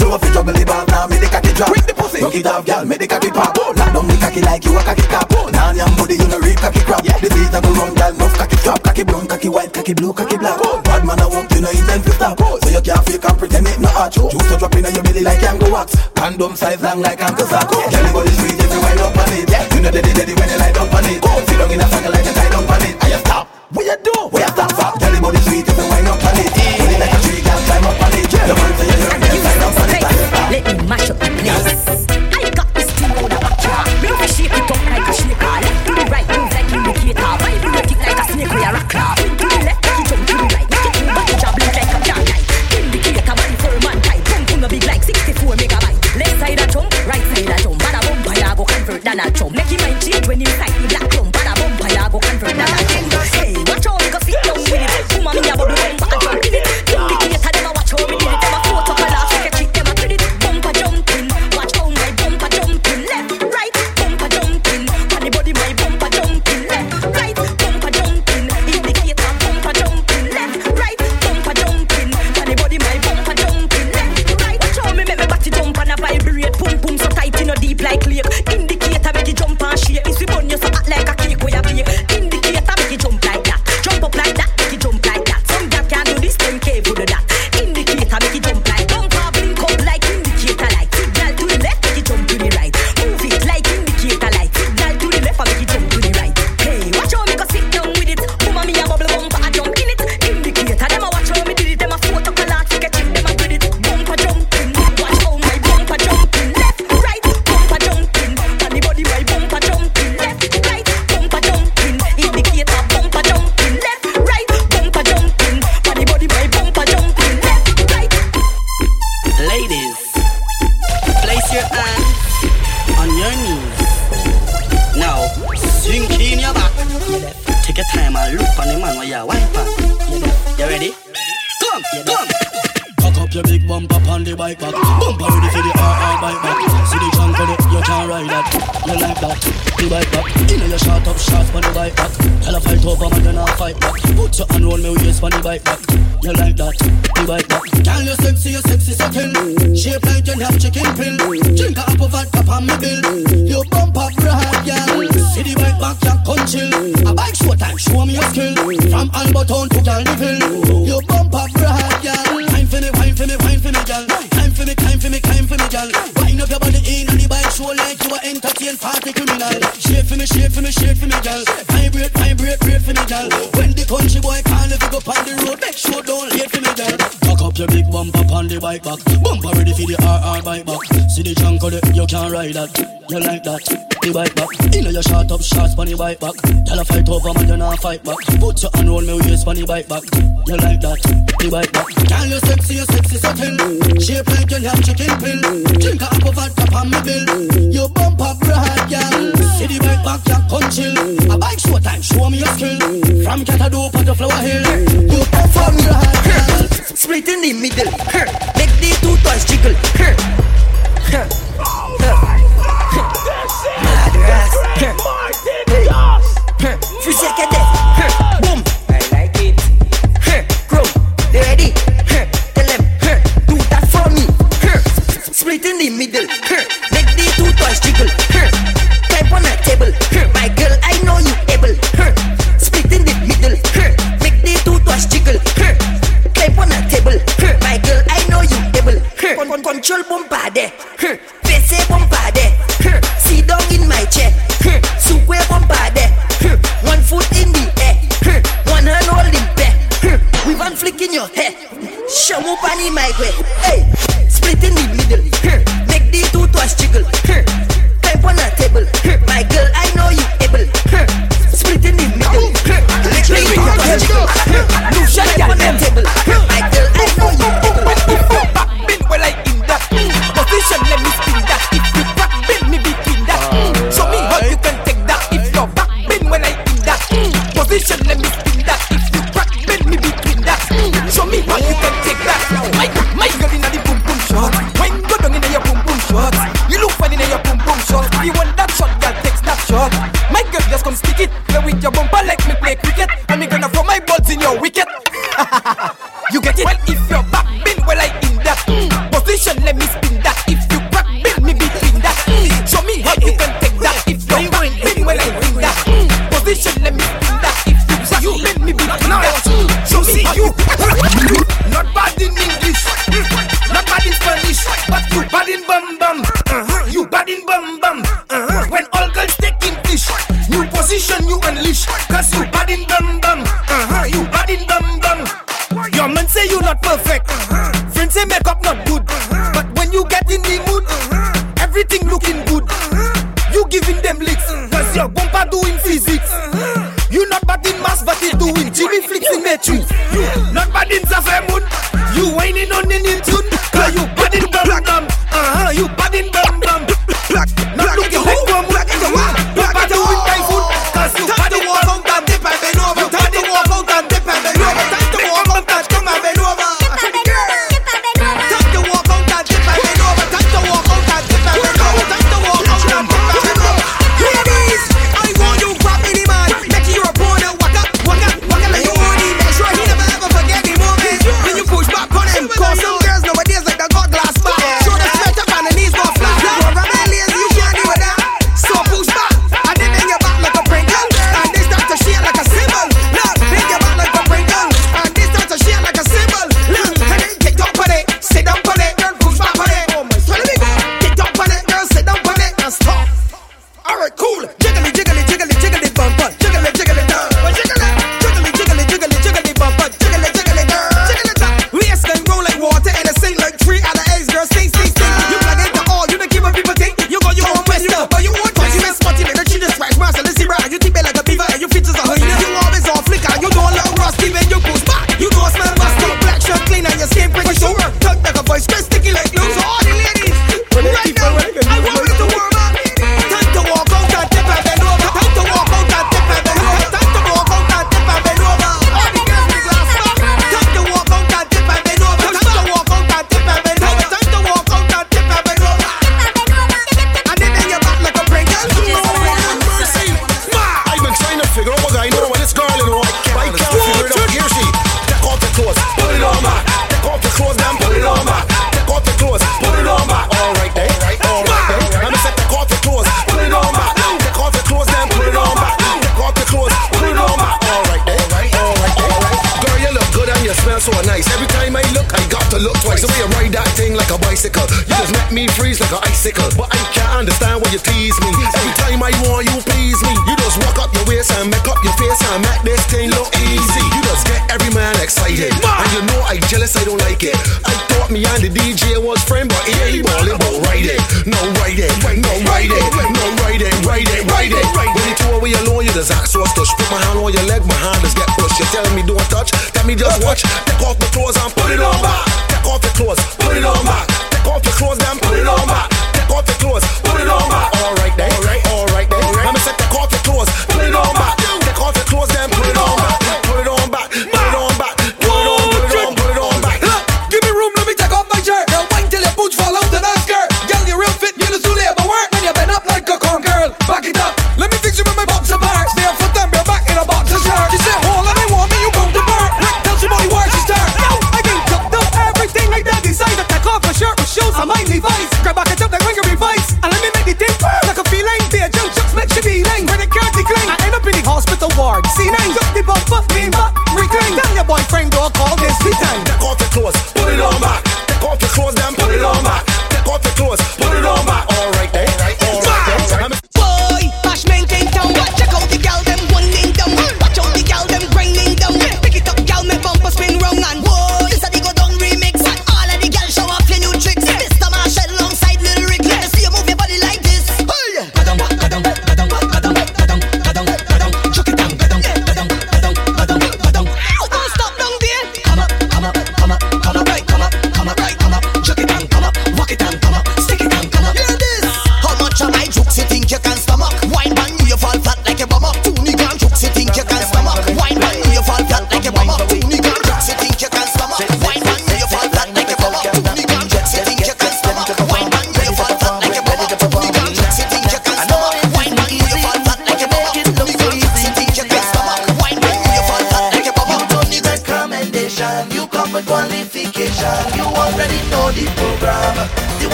Throw off the juggle the ball, now me the cocky drop. Break the pussy, knock it off, girl, me the cocky pop. Lock down the cocky like you a cocky cop. Now your body you no real cocky crap. The beat a go round, girl, no cocky drop. Cocky brown, cocky white, cocky blue, cocky black. Bad man a walk, you no intend to stop. So you can't fake and pretend it no hot. Juice a drop in your belly like I'm go wax. Condom size long like I'm go sack. Girl, the body's sweet if you wind up on it. know the day when you light up on it. Go sit down in a circle like you tied up on it. I have stop. What you do? What you stop for? Tell him about the sweet if you wind up on it. Put it like a tree, girl, climb up on it. The words that you learn, you sign up on it. Let me mash up the place. I got this thing on the back here. Me no shake it up like a shaker. Left to the right, move like indicator. Why do you kick like a snake with a rocker? To the left, you jump to the right. Make it move, but the job like a dark night. Indicator, man, for a man type. Boom, boom, a big like sixty-four megabyte. Left side a jump, right side a jump. Bada bum, bada go convert Donald Trump. Make him mind change when inside the black clump. Bada bum, bada go convert Donald Trump. Hey, watch out, because sit down with it. Boom, me a bubble bum, bada jump in it. Indicator, them a watch how me did it. Them a float up a laugh, take a trick, them a credit. Bumper jumping, watch how my bumper jumping. Left, right, bumper jumping. Funny body, my bumper jumping. Left, right, bumper jumping. Indicator, bumper jumping. Left, right, bumper jumping. Funny body, my bumper jumping. Left, right, watch how me make me body jump and a vibrate. Boom, boom, so tight in a deep like lake. Indicator, make you jump and shake. It's we burn you so hot like a cake where you bake. Indicator, make you jump like that. Jump up like that, make you jump like that. Some that can do this, them can't do that. Indicator, make you jump like that. Jump up, blink up like indicator light. Signal to the left, make you jump to the right. Move it like indicator light. Signal to the left, and make you jump to the right. Hey, watch how me go sit down with it. Boom, me a bubble bump, I jump in it. Indicator, them a watch how me did it. Them a float up a lot, take a trick, them a credit. Bumper jumping, watch how my bumper jumping. Left, right, bumper jumping. Funny body, my bumper jumping. Left, right, bumper jumping. Indicator, bumper jumping. Left, right, bumper jumping. Funny body, my bumper jumping. Left, right. Ladies, place your hands on your knees. Now, sink in your back. Take your time and look on the man while you wipe back. You ready? Come, come. Cock up your big bumper on the bike back. Bumper ready for the R R bike back. See the junk on it, you can't ride that. You like that, the bike back. Inna your shot up shots on the bike back. Tell a fight over man, you not fight back. Put your hand on me waist on the bike back. You like that, the bike back. Girl, you sexy, you sexy setting. Shape like you have chicken pill. Drink a apple vodka on me bill. You bumper bright, girl. See the bike back, you can't chill. A bike show time, show me your skill. From Alberton to Calville. You bumper bright, girl. Time for the wine for me, wine for me, girl. Time for me, time for me, time for me, girl. Wine up your body in on the bike show like you are entertained party criminal. Shake for me, shake for me, shake for me, girl. Vibrate, vibrate, break for me, girl. When the country boy can't let you go on the road, make sure don't late for me, girl. Cock up your big bumper on the bike back. Bumper ready for the R R bike back. See the junk on it, you can't ride that. You like that, the bike back. You know you shot up shots on the bike back. Tell a fight over man, you not fight back. Put your hand on me waist on the bike back. You like that, the bike back. Girl, you sexy, you sexy setting. Shape like you have chicken pill. Drink a apple vodka on me bill. You bumper bright, girl. See the bike back, you come chill. A bike show time, show me your skill. From Catado to the Flower Hill. You bumper bright, girl. Split in the middle. Her. Make the two toys jiggle. Her. Her. Oh my God, this is Madras. Martin Doss. Her. Friseke death. Her. Boom. I like it. Her. Grow. They ready? Her. Tell them. Her. Do that for me. Her. Split in the middle. Her. Make the two toys jiggle. Her. Type on a table. Her. My girl, I know you able. Her. Split in the middle. Her. Make the two toys jiggle. Her. Type on a table. Her. My girl, I know you able. Her. Con- control bumper there. Her. Face bumper there. Her. Sit down in my chair. Her. Sukwe bumper there. Her. One foot in the air. Her. One hand holding back. Her. With one flick in your hair. Show up any my way. Hey. Split in the middle. Her. Make the two toes jiggle. Her. Type on a table. Her. My girl, I know you able. Her. Split in the middle. Her. Make the two toes jiggle. Her. Type on a table. Her. My girl, I know you able. Her. Back bend when I in that position, let me spin that. If you back bend me between that, show me how you can take that. If your back bend when I in that position, let me spin that. If you back bend me between that, show me how you can take that. My, my girl in the boom boom shot. When you go down in your boom boom shot, you look funny in your boom boom shot. You want that shot, girl, takes that shot. My girl just come stick it. Play with your bumper like me play cricket, and me gonna throw my balls in your wicket. You get it? Well, if your back bend when I in that position, let me spin that. If you back bend me between that, show me how you can take that. If your back bend when I in that position, let me spin that. If you back bend me between that, show me how you. Not bad in English, not bad in Spanish, but you bad in bum bum. Uh-huh. You bad in bum bum. Uh-huh. When all girls taking. look twice. The way I ride that thing like a bicycle. You just make me freeze like an icicle. But I can't understand why you tease me. Every time I want you please me. You just walk up your waist and make up your face and make this thing look easy. You just get every man excited. And you know I'm jealous, I don't like it. I thought me and the D J was friend, but yeah, he ballin', but ride it. No ride it, no ride it, no ride it, ride it, ride it. When you two are way alone, you just act so stush. Put my hand on your leg, my hand just get pushed. You tell me don't touch, tell me just watch. Take off the clothes and put it on back. Take off your clothes, put it on back. Take off your clothes, then put it on back. Take off your clothes, put it on back. All right then, all right, all right then. Let me say take off your clothes, put it on back. Take off your clothes, then put it on back. Put it on back, put it on back. Put it on, put it on, put it on back. Give me room, let me take off my shirt. Now wine till your boots fall out of that skirt. Girl, you real fit, you just do labor work. When you bend up like a con girl, back it up. Let me fix you with my boxer bars. Stay up for them, you're back in a boxer shirt. She said, hold on, I want me, you come to burn. Rick tells you body where she start. Shirt with shoes, I might Levi's. Grab back a top, they ring your revise. And let me make the thing like a feline. Dear Joe, chucks make you feline. When it can't decline, I end up in the hospital ward. C nine, took the bumper, lean back, recline. Tell your boyfriend, go call this me time. Take off your clothes, put it on back. Take off your clothes, then put it on back. Take off your clothes, put it on back. All right, then, all right, all right, all right. Boy, bash man came down. Check out the gal, them winding down. Watch out the gal, them grinding down. Pick it up, gal, my bumper spin round and whoa.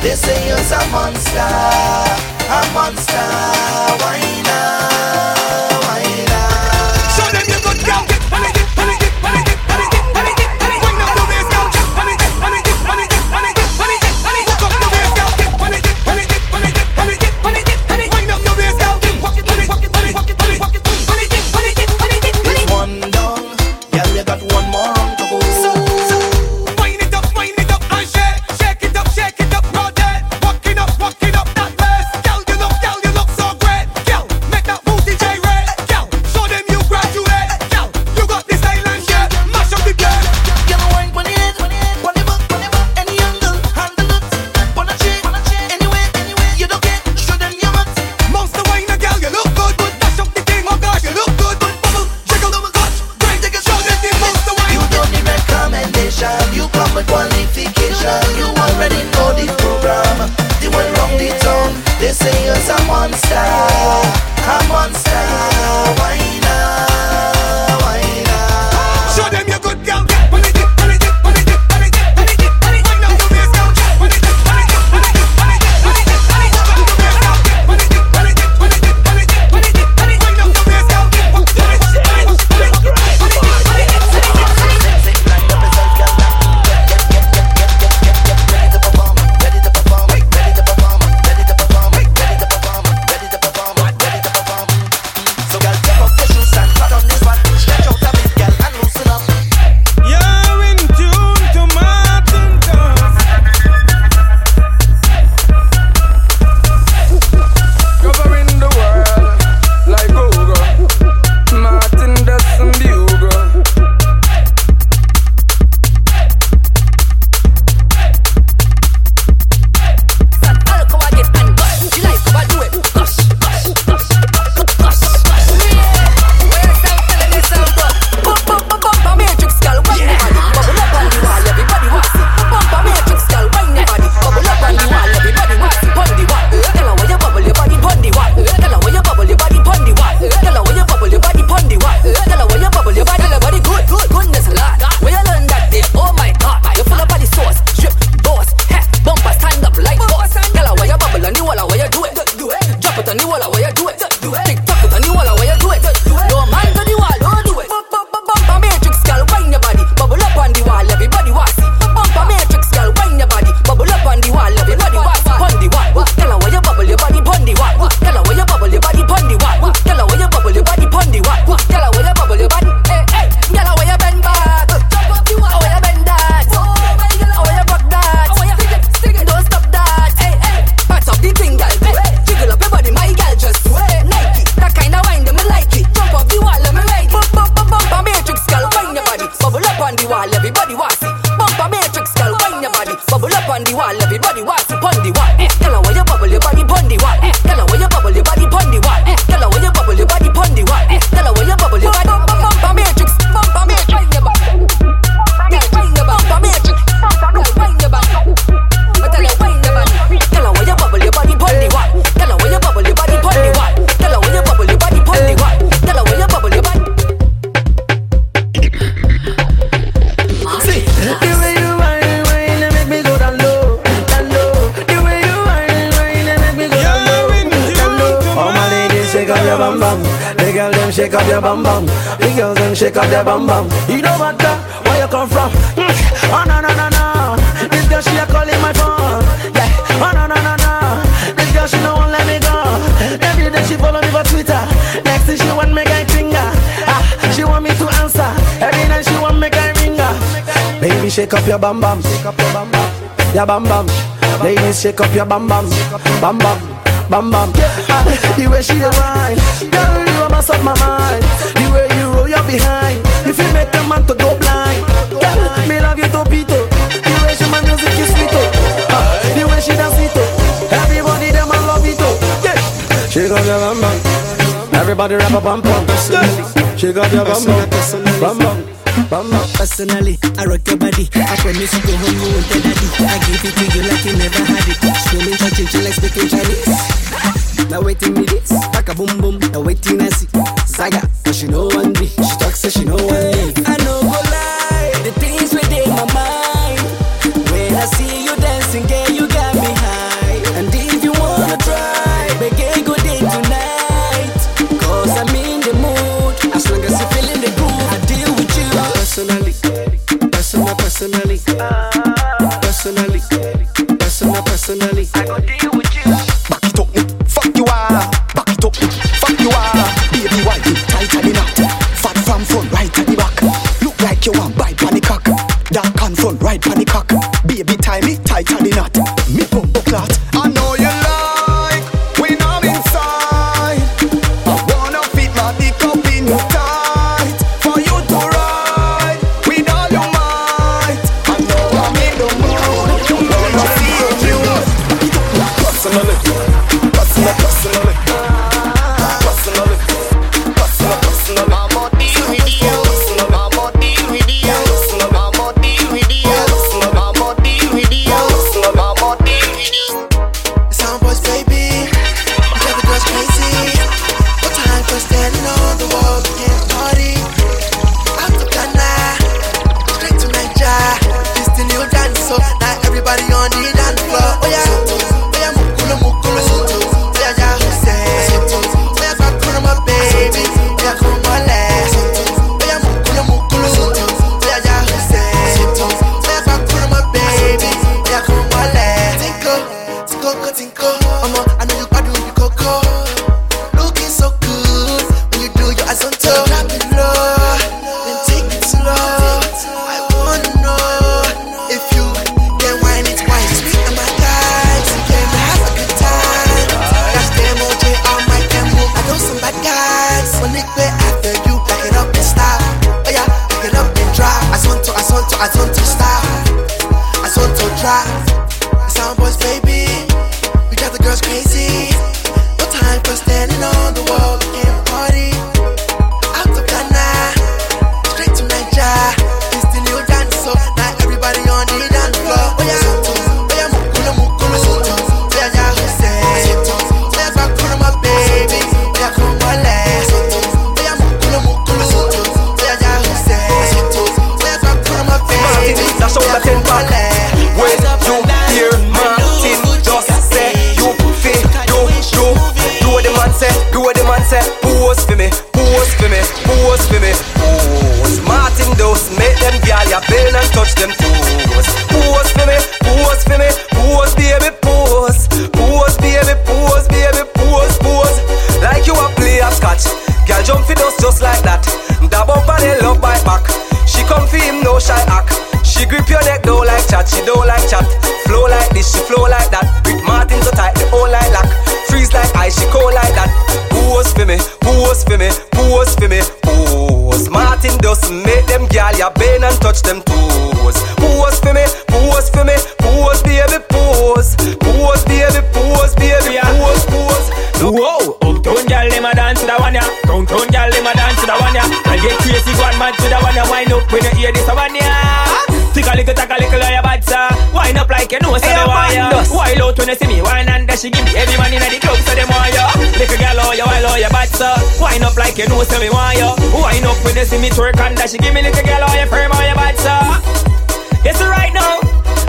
They say you're a monster, a monster. Why now, why now? Show them you good girl. Honey, honey, honey, honey, honey, honey. Why now, honey, honey, honey, honey, honey, honey, honey, honey. Walk up the waist, girl. Honey, honey, honey, honey, honey, honey. Why now, the waist, girl. Walk it, honey, walk it, honey, walk it, honey, walk it, honey, honey, honey, honey. One down, girl, you got one more round to go. shake up your bum bum. Big girls them shake up their bum bum. You know what the, where you come from? Oh no no no no, this girl she a calling my phone. Yeah. Oh no no no no, this girl she no won't let me go. Every day she follow me for Twitter. Next thing she want me guy finger. Ah, she want me to answer. Every night she want me guy ringer. Baby shake up your bum bum, shake up your bum bum, your bum bum. Ladies shake up your bum bum, bum bum. Bam bam, yeah. The way she a whine, girl, you a mess up my mind. The way you roll your behind, if you make a man to go blind, girl, me love you to pito. The way she my music is sweet, uh, the way she dance it, everybody them I love it, yeah. She got your bam bam, everybody rap a bam bam. She got your bam bam, bam bam. Bamba. Personally, I rock your body. I promise you go home, you won't tell daddy. I give it to you like you never had it. Swimming, touching, chill, like speaking Chinese. Now waiting me this, like a boom boom. Now waiting I see, Zaga, but she no one be. She talks so she no one be. I know go lie, the things within my mind. When I see you dancing, girl, you got me high. And if you wanna try, make a good day tonight. Cause I'm in the mood, as long as you feeling the groove. I deal with you. Personally, personal, personally, personally, personal, personally. I go deal with you. Back it up, fuck you are. Back it up, fuck you are. Baby, why you tight at the knot? Fat from front, right at the back. Look like you want bite panic cock. Dark and front, right panic cock. Baby, tie me tight at the knot. Me bumbo clot. I know you like when I'm inside. I wanna fit my dick up in your time. You know, tell me why you wind up when they see me twerk and that she give me little girl all your firm all your bad sir. Yes, right now,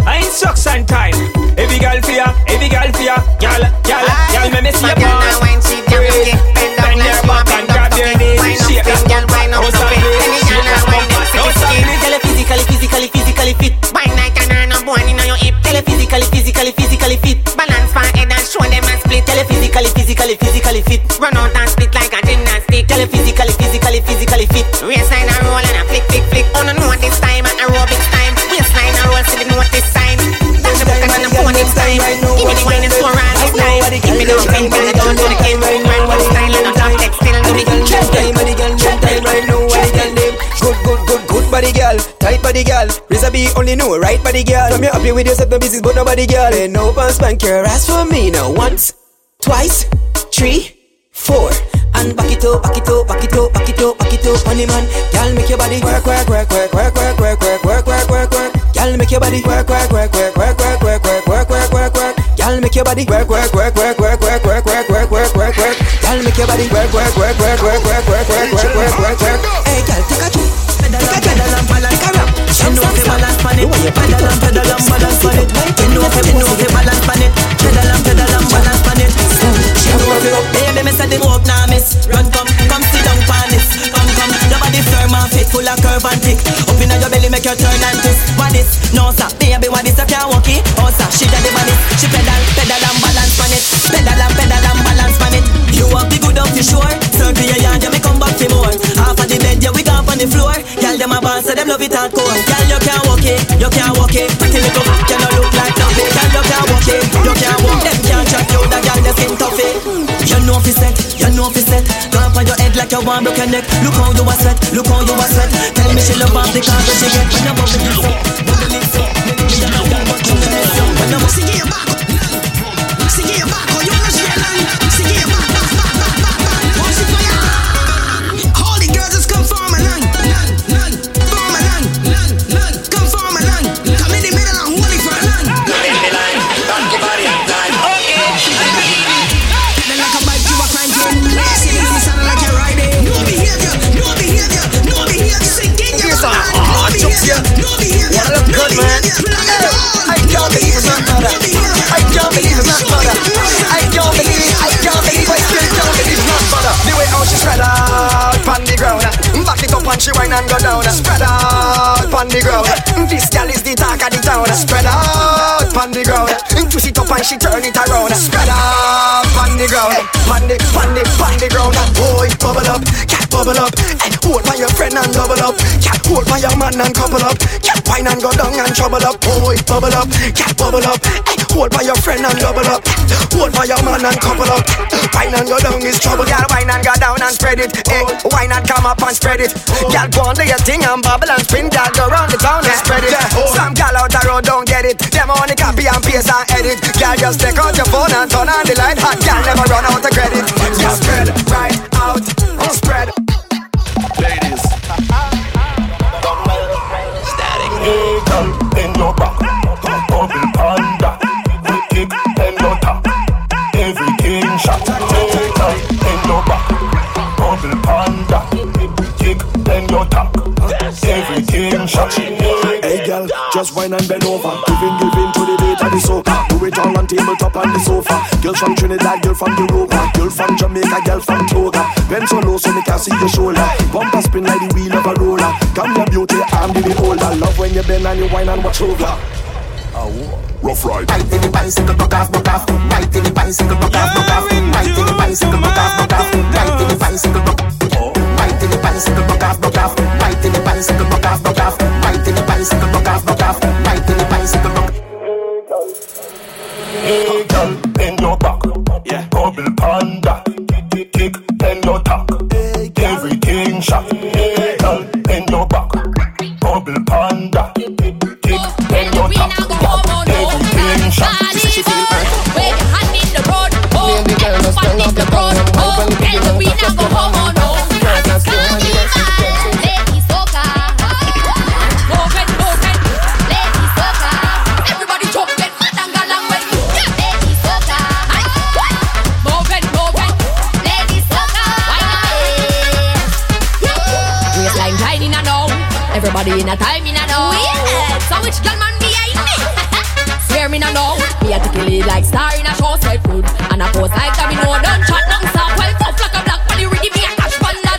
I instruction time. Every girl for ya, every girl for ya, girl, girl, girl, me me see your mouth. Bend your back and grab your knees, shake them, wind up to it. Any girl that wind up, sick it, sick it. Tell her physically, physically, physically fit. Wine like a nana, bone inna your hip. Tell her physically, physically, physically fit. Balance for head and show them a split. Tell her physically, physically, physically fit. Run out and split like a gymnastic. Tell her physically, physically, physically fit. Waistline a roll and a flick, flick, flick. Oh no, know this time and aerobics time. Waistline a roll, see the note this time. Dash the bucket and the phone this time. Give me the wine and score all this time. Give me the chicken, girl, don't do the game. One style and a top deck still do the game. Check time, body girl, check time, I know what girl name. Good, good, good, good body girl, tight body girl. Razor B only know right body girl. From you up here with yourself, no business, but nobody girl. And no pants, spank your ass for me now. Once, twice, three, four. And back it up, back it up, back it up, back it up, back it up. Money man, girl, make your body work, work, work, work, work, work, work, work, work, work, work, work. Girl, make your body work, work, work, work, work, work, work, work, work, work, work, work. Girl, make your body work, work, work, work, work, work, work, work, work, work, work, work. Girl, make your body work, work, work, work, work, work, work, work, work, work, work. Hey, girl, take a trip, take a trip, take a rap. She know the balance on it, pedal and pedal and balance on it. She know the balance on it, pedal and pedal and balance on it. She know the baby, me say the walk now miss. Run, come, come, sit down, panis. Come, come, your body firm and fit, full of curve and thick. Up inna your belly, make you turn and twist. What this? No sir, baby, what this? You can't walk it. Oh sir, she got the body, she pedal, pedal and balance on it, pedal and pedal and balance on it. You have the good of the shore, circle your yard, you me come back for more. Half of the bed, yeah, we gone on the floor. Girl, them a bounce, so them love it hardcore. Girl, you can't walk it, you can't walk it. Pretty little, you no look like nothing. Girl, you can't walk it, you can't walk. Them can't track you, that girl, they skin tough it. You know fi set, you know fi set. Grab on your head like you want broken neck. Look how you a sweat, look how you a sweat. Tell me she love off the car, but she get when I'm up in the set. When I'm in the set, when I'm up in the set. She wine and go down, spread out on the ground. This girl is the talk of the town, spread out on the ground. Twist it up and she turn it around, spread out on the ground, on the, on the, on the ground. Oh, it bubble up, cat bubble up, and hold by your friend and double up. Cat hold by your man and couple up, cat wine and go down and trouble up. Oh, it bubble up, cat bubble up, and hold by your friend and double up. Hold by your man and couple up, wine and go down is trouble. Girl, wine and go down and spread it. Eh, wine and come up and spread it. Y'all go on to your thing and bubble and spin. Y'all go round the town and spread it. Some gal out the road don't get it. Them only copy and paste and edit. Y'all just take out your phone and turn on the light. Hot y'all never run out of credit. Y'all spread right out, spread. Ladies, don't melt, static. Hey girl, bend your back, don't bubble under. With it, bend your top, everything shot. Hey girl, bend your back, bubble under. Then you talk, everything shot. Hey girl, just wine and bend over. Giving, giving to the beat of the soca. Do it all on tabletop and the sofa. Girl from Trinidad, girl from Europa. Girl from Jamaica, girl from Toga. Bend so low so me can see your shoulder. Bumper spin like the wheel of a roller. Come your beauty, I'm the beholder. Love when you bend and you wine and watch over. Oh, rough ride. Bite in the bicycle, buck off, buck off. Bite in the bicycle, buck off, buck off. Bite in the bicycle, buck off, buck off. Bite in the bicycle, buck off. Bite in the bicycle, buck off, buck off. Bite in the bicycle, buck off, buck off. Bite in the bicycle, buck off, buck off. Bite in the bicycle, buck off. Hey girl, bend your back. Yeah. Bubble panda. Kick, kick, bend your tack. Everything shot. Hey girl, bend your back. Bubble panda. Kick, bend your tack. Everybody in a time in a know. Yeah. So which girl man behind me? Swear me no know. Me a tickle it like star in a show. Sell food and a post like that. Me know don't chat, don't stop. Well tough like a black body. Ricky me a cash panda.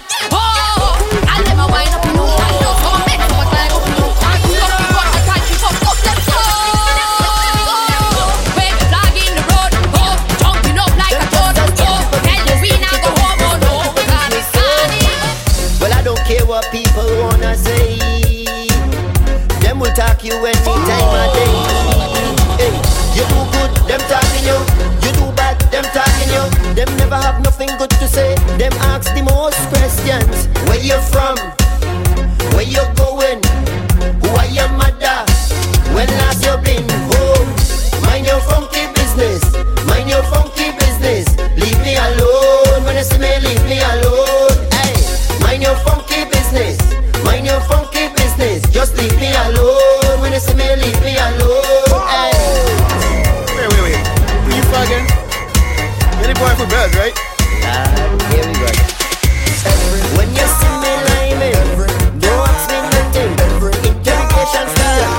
will talk you anytime of day. Hey, you do good, them talking you. You do bad, them talking you. Them never have nothing good to say. Them ask the most questions. Where you from? Where you going? Who are your mother? When last you been home? Mind your funky business. Mind your funky business. Leave me alone. When you see me, leave me alone. Hey, mind your funky business. Mind your funky business. Just leave me alone. When you see me, leave me alone. Hey. Wait, wait, wait. Who you fucking? You're the boy for blood, right? Nah, here we go. When you see me, lime in. Don't ask me nothing. Interrogation style.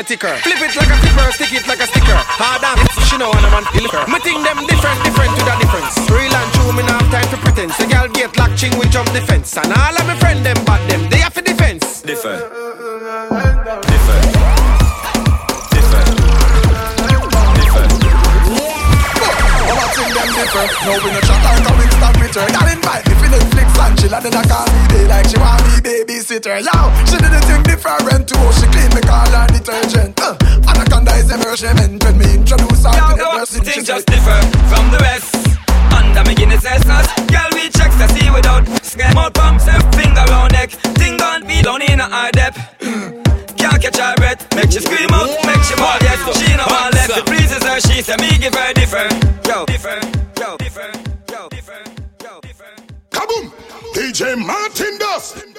Ticker. Flip it like a flipper, stick it like a sticker. Hard on, she know I'm on flipper. Me think them different, different to the difference. Real and true, me not have time to pretend. The girl get locked, ching with jump defense. And all of my friend them bad them, they have to defense. Different. Different. Different. Different. I'm a thing them different. No we no chat out, we stop return. Girl invite me for Netflix and chill and then I call me day like she want me babysitter. Yo, she did a thing different too. She clean me car and detergent. Uh, Anaconda is immersion and when me introduce her to the person. Things just differ from the rest. Under me Guinness essence. Girl we check to see without scare. Mouth pumps and finger round neck. Thing gone we don't in our depth. Can't catch her breath. Make she scream out, make she ball yes. She no one left. It pleases her, she say me give her different. Yo, different, yo, different, yo, different. Kaboom! D J Martin Dust!